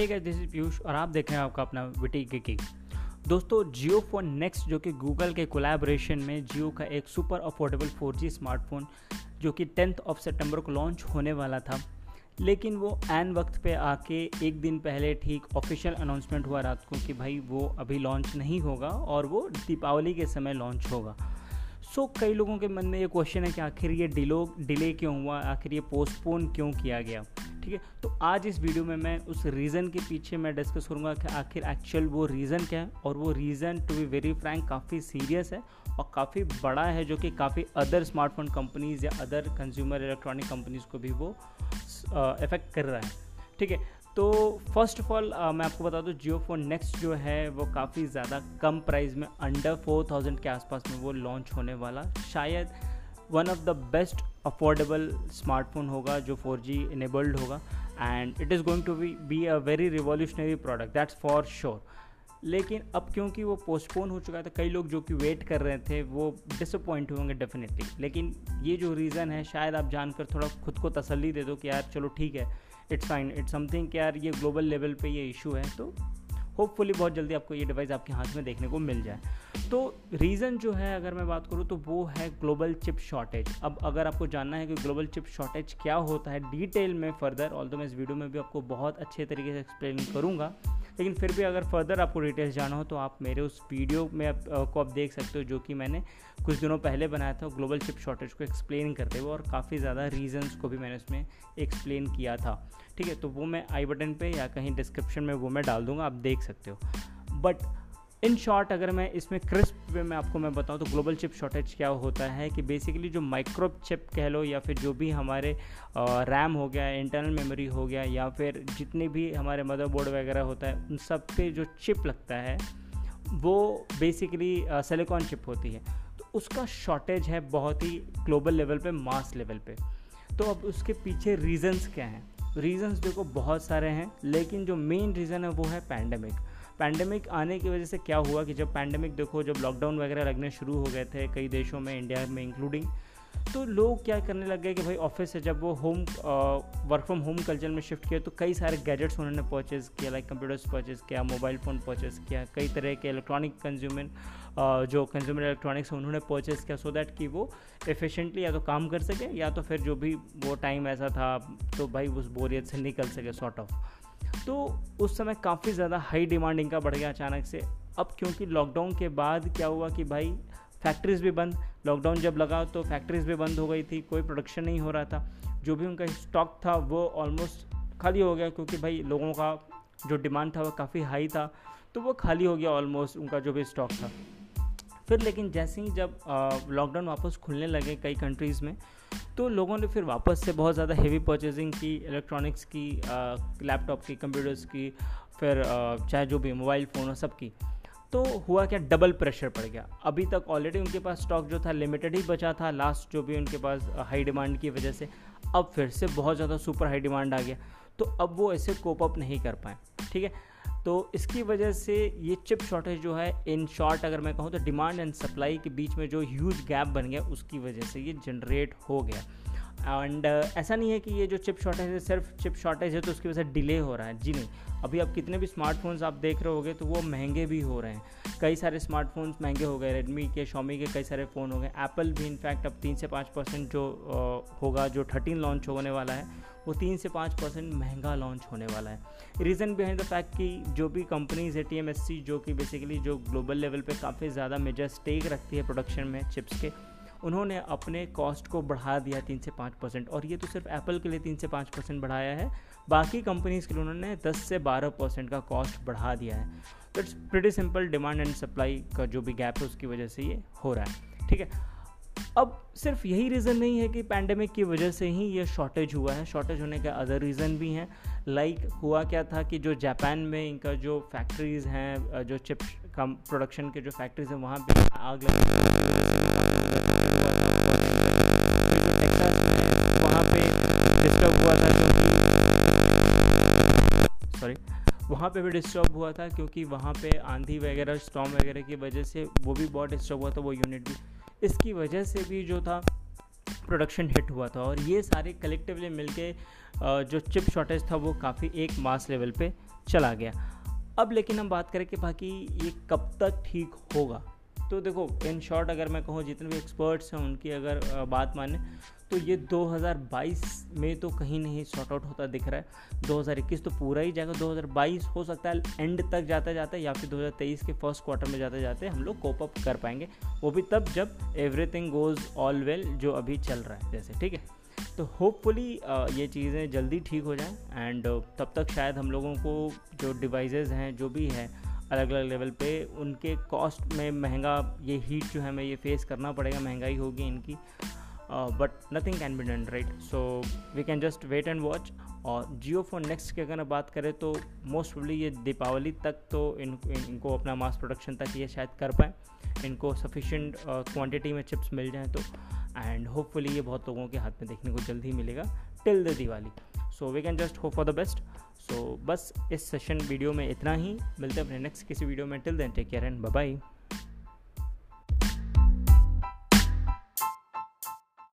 Hey guys, this is Piyush और आप देख रहे हैं आपका अपना विटी गिकिंग। दोस्तों, जियो फोन नेक्स्ट जो कि गूगल के कोलैबोरेशन में जियो का एक सुपर अफोर्डेबल 4G स्मार्टफोन जो कि 10 सितंबर को लॉन्च होने वाला था, लेकिन वो ऐन वक्त पे आके एक दिन पहले ठीक ऑफिशियल अनाउंसमेंट हुआ रात को कि भाई वो अभी लॉन्च नहीं होगा और वो दीपावली के समय लॉन्च होगा। सो कई लोगों के मन में ये क्वेश्चन है कि आखिर ये डिले क्यों हुआ, आखिर ये पोस्टपोन क्यों किया गया। ठीक है, तो आज इस वीडियो में मैं उस रीज़न के पीछे मैं डिस्कस करूँगा कि आखिर एक्चुअल वो रीज़न क्या है, और वो reason to be very frank काफ़ी सीरियस है और काफ़ी बड़ा है, जो कि काफ़ी अदर स्मार्टफोन कंपनीज़ या अदर कंज्यूमर इलेक्ट्रॉनिक कंपनीज़ को भी वो इफेक्ट कर रहा है। ठीक है, तो फर्स्ट ऑफ ऑल मैं आपको बता दूं, जियो फोन नेक्स्ट जो है वो काफ़ी ज़्यादा कम प्राइस में अंडर 4000 के आसपास में वो लॉन्च होने वाला, शायद one of the best affordable smartphone होगा जो 4G इनेबल्ड होगा, and it is going to be a very revolutionary product, that's for sure. लेकिन अब क्योंकि वो पोस्टपोन हो चुका है तो कई लोग जो कि वेट कर रहे थे वो डिसअपॉइंट होंगे डेफिनेटली, लेकिन ये जो रीज़न है शायद आप जानकर थोड़ा खुद को तसल्ली दे दो कि यार चलो ठीक है, इट्स फाइन, इट्स समथिंग, यार ये ग्लोबल लेवल पे ये इशू है। तो होपफुली बहुत जल्दी आपको ये डिवाइस आपके हाथ में देखने को मिल जाए। तो रीज़न जो है अगर मैं बात करूँ तो वो है ग्लोबल चिप शॉर्टेज। अब अगर आपको जानना है कि ग्लोबल चिप शॉर्टेज क्या होता है डिटेल में फर्दर, ऑल्दो मैं इस वीडियो में भी आपको बहुत अच्छे तरीके से एक्सप्लेन करूँगा, लेकिन फिर भी अगर फर्दर आपको डिटेल्स जानना हो तो आप मेरे उस वीडियो में आप देख सकते हो जो कि मैंने कुछ दिनों पहले बनाया था, ग्लोबल चिप शॉर्टेज को एक्सप्लेन करते हुए, और काफ़ी ज़्यादा रीजंस को भी मैंने उसमें एक्सप्लेन किया था। ठीक है, तो वो मैं आई बटन पे या कहीं डिस्क्रिप्शन में वो मैं डाल दूँगा, आप देख सकते हो। बट इन शॉर्ट अगर मैं इसमें क्रिस्प वे में आपको मैं बताऊं तो ग्लोबल चिप शॉर्टेज क्या होता है कि बेसिकली जो माइक्रो चिप कह लो या फिर जो भी हमारे रैम हो गया, इंटरनल मेमोरी हो गया, या फिर जितने भी हमारे मदरबोर्ड वगैरह होता है उन सब पे जो चिप लगता है वो बेसिकली सिलिकॉन चिप होती है, तो उसका शॉर्टेज है बहुत ही ग्लोबल लेवल पे, मास लेवल पे। तो अब उसके पीछे रीज़न्स क्या हैं? रीज़न्स देखो बहुत सारे हैं, लेकिन जो मेन रीज़न है वो है पैंडेमिक आने की वजह से क्या हुआ कि जब पैंडेमिक देखो, जब लॉकडाउन वगैरह लगने शुरू हो गए थे कई देशों में, इंडिया में इंक्लूडिंग, तो लोग क्या करने लग गए कि भाई ऑफिस से जब वो वर्क फ्रॉम होम कल्चर में शिफ्ट किया तो कई सारे गैजेट्स उन्होंने परचेज़ किया, लाइक कंप्यूटर्स परचेज़ किया, मोबाइल फ़ोन परचेज़ किया, कई तरह के इलेक्ट्रॉनिक कंज्यूमर इलेक्ट्रॉनिक्स उन्होंने परचेज़ किया, सो दैट कि वो एफिशिएंटली या तो काम कर सके या तो फिर जो भी वो टाइम ऐसा था तो भाई उस बोरियत से निकल सके सॉर्ट ऑफ। तो उस समय काफ़ी ज़्यादा हाई डिमांड इनका बढ़ गया अचानक से। अब क्योंकि लॉकडाउन के बाद क्या हुआ कि भाई फैक्ट्रीज़ भी बंद, लॉकडाउन जब लगा तो फैक्ट्रीज़ भी बंद हो गई थी, कोई प्रोडक्शन नहीं हो रहा था, जो भी उनका स्टॉक था वो ऑलमोस्ट खाली हो गया, क्योंकि भाई लोगों का जो डिमांड था वो काफ़ी हाई था, तो वो खाली हो गया ऑलमोस्ट उनका जो भी स्टॉक था। फिर लेकिन जैसे ही जब लॉकडाउन वापस खुलने लगे कई कंट्रीज़ में, तो लोगों ने फिर वापस से बहुत ज़्यादा हेवी परचेजिंग की, इलेक्ट्रॉनिक्स की, लैपटॉप की, कंप्यूटर्स की, फिर चाहे जो भी मोबाइल फ़ोन और सब की। तो हुआ क्या, डबल प्रेशर पड़ गया। अभी तक ऑलरेडी उनके पास स्टॉक जो था लिमिटेड ही बचा था, लास्ट जो भी उनके पास हाई डिमांड की वजह से, अब फिर से बहुत ज़्यादा सुपर हाई डिमांड आ गया, तो अब वो ऐसे कोप अप नहीं कर पाए। ठीक है, तो इसकी वजह से ये चिप शॉर्टेज जो है, इन शॉर्ट अगर मैं कहूँ तो डिमांड एंड सप्लाई के बीच में जो ह्यूज गैप बन गया उसकी वजह से ये जनरेट हो गया। एंड ऐसा नहीं है कि ये जो चिप शॉर्टेज है सिर्फ चिप शॉर्टेज है तो उसकी वजह से डिले हो रहा है, जी नहीं। अभी आप कितने भी स्मार्टफोन्स आप देख रहे होगे तो वो महंगे भी हो रहे हैं, कई सारे स्मार्टफोन्स महंगे हो गए, रेडमी के, शाओमी के कई सारे फ़ोन हो गए, एप्पल भी इनफैक्ट अब 3 से 5% जो होगा, जो 13 लॉन्च होने वाला है वो 3 से 5% महंगा लॉन्च होने वाला है। रीज़न बिहाइंड द फैक्ट कि जो भी कंपनीज है TSMC जो कि बेसिकली जो ग्लोबल लेवल पे काफ़ी ज़्यादा मेजर स्टेक रखती है प्रोडक्शन में चिप्स के, उन्होंने अपने कॉस्ट को बढ़ा दिया 3 से 5%, और ये तो सिर्फ एप्पल के लिए 3 से 5% बढ़ाया है, बाकी कंपनीज़ के लिए उन्होंने 10 से 12% का कॉस्ट बढ़ा दिया है। तो it's pretty simple, demand and supply का जो भी गैप है उसकी वजह से ये हो रहा है। ठीक है, अब सिर्फ यही रीज़न नहीं है कि पैंडेमिक की वजह से ही ये शॉर्टेज हुआ है, शॉर्टेज होने के अदर रीज़न भी हैं। लाइक हुआ क्या था कि जो जापान में इनका जो फैक्ट्रीज़ हैं, जो चिप का प्रोडक्शन के जो फैक्ट्रीज़ हैं वहाँ पे आग लगी, जो टेक्सास में वहाँ पे डिस्टर्ब हुआ था, क्योंकि वहाँ पे भी डिस्टर्ब हुआ था क्योंकि वहाँ पे आंधी वगैरह स्टॉर्म वगैरह की वजह से वो भी बहुत डिस्टर्ब हुआ था वो यूनिट भी, इसकी वजह से भी जो था प्रोडक्शन हिट हुआ था और ये सारे कलेक्टिवली मिलके जो चिप शॉर्टेज था वो काफ़ी एक मास लेवल पे चला गया। अब लेकिन हम बात करें कि बाकी ये कब तक ठीक होगा, तो देखो इन शॉर्ट अगर मैं कहूँ जितने भी एक्सपर्ट्स हैं उनकी अगर बात माने तो ये 2022 में तो कहीं नहीं सॉर्ट आउट होता दिख रहा है। 2021 तो पूरा ही जाएगा, 2022 हो सकता है एंड तक जाता जाता या फिर 2023 के फर्स्ट क्वार्टर में जाते जाते हम लोग कोप अप कर पाएंगे, वो भी तब जब एवरीथिंग गोज़ ऑल वेल जो अभी चल रहा है जैसे, ठीक है। तो होपफुली ये चीज़ें जल्दी ठीक हो जाएँ एंड तब तक शायद हम लोगों को जो डिवाइसेस हैं जो भी है अलग अलग लेवल पे उनके कॉस्ट में महंगा ये हीट जो है मैं ये फेस करना पड़ेगा, महंगाई होगी इनकी, but nothing can be done right, so we can just wait and watch. और जियो फोन नेक्स्ट की अगर बात करें तो मोस्ट प्रोबेबली ये दीपावली तक तो इनको अपना मास प्रोडक्शन तक ये शायद कर पाएँ, इनको सफिशेंट क्वांटिटी में चिप्स मिल जाएँ तो, एंड होपफुली ये बहुत लोगों के हाथ में देखने को जल्द ही मिलेगा till the Diwali, so we can just hope for the best. So बस इस सेशन वीडियो में इतना ही, मिलते हैं अपने नेक्स्ट किसी वीडियो में, till then take care and bye bye.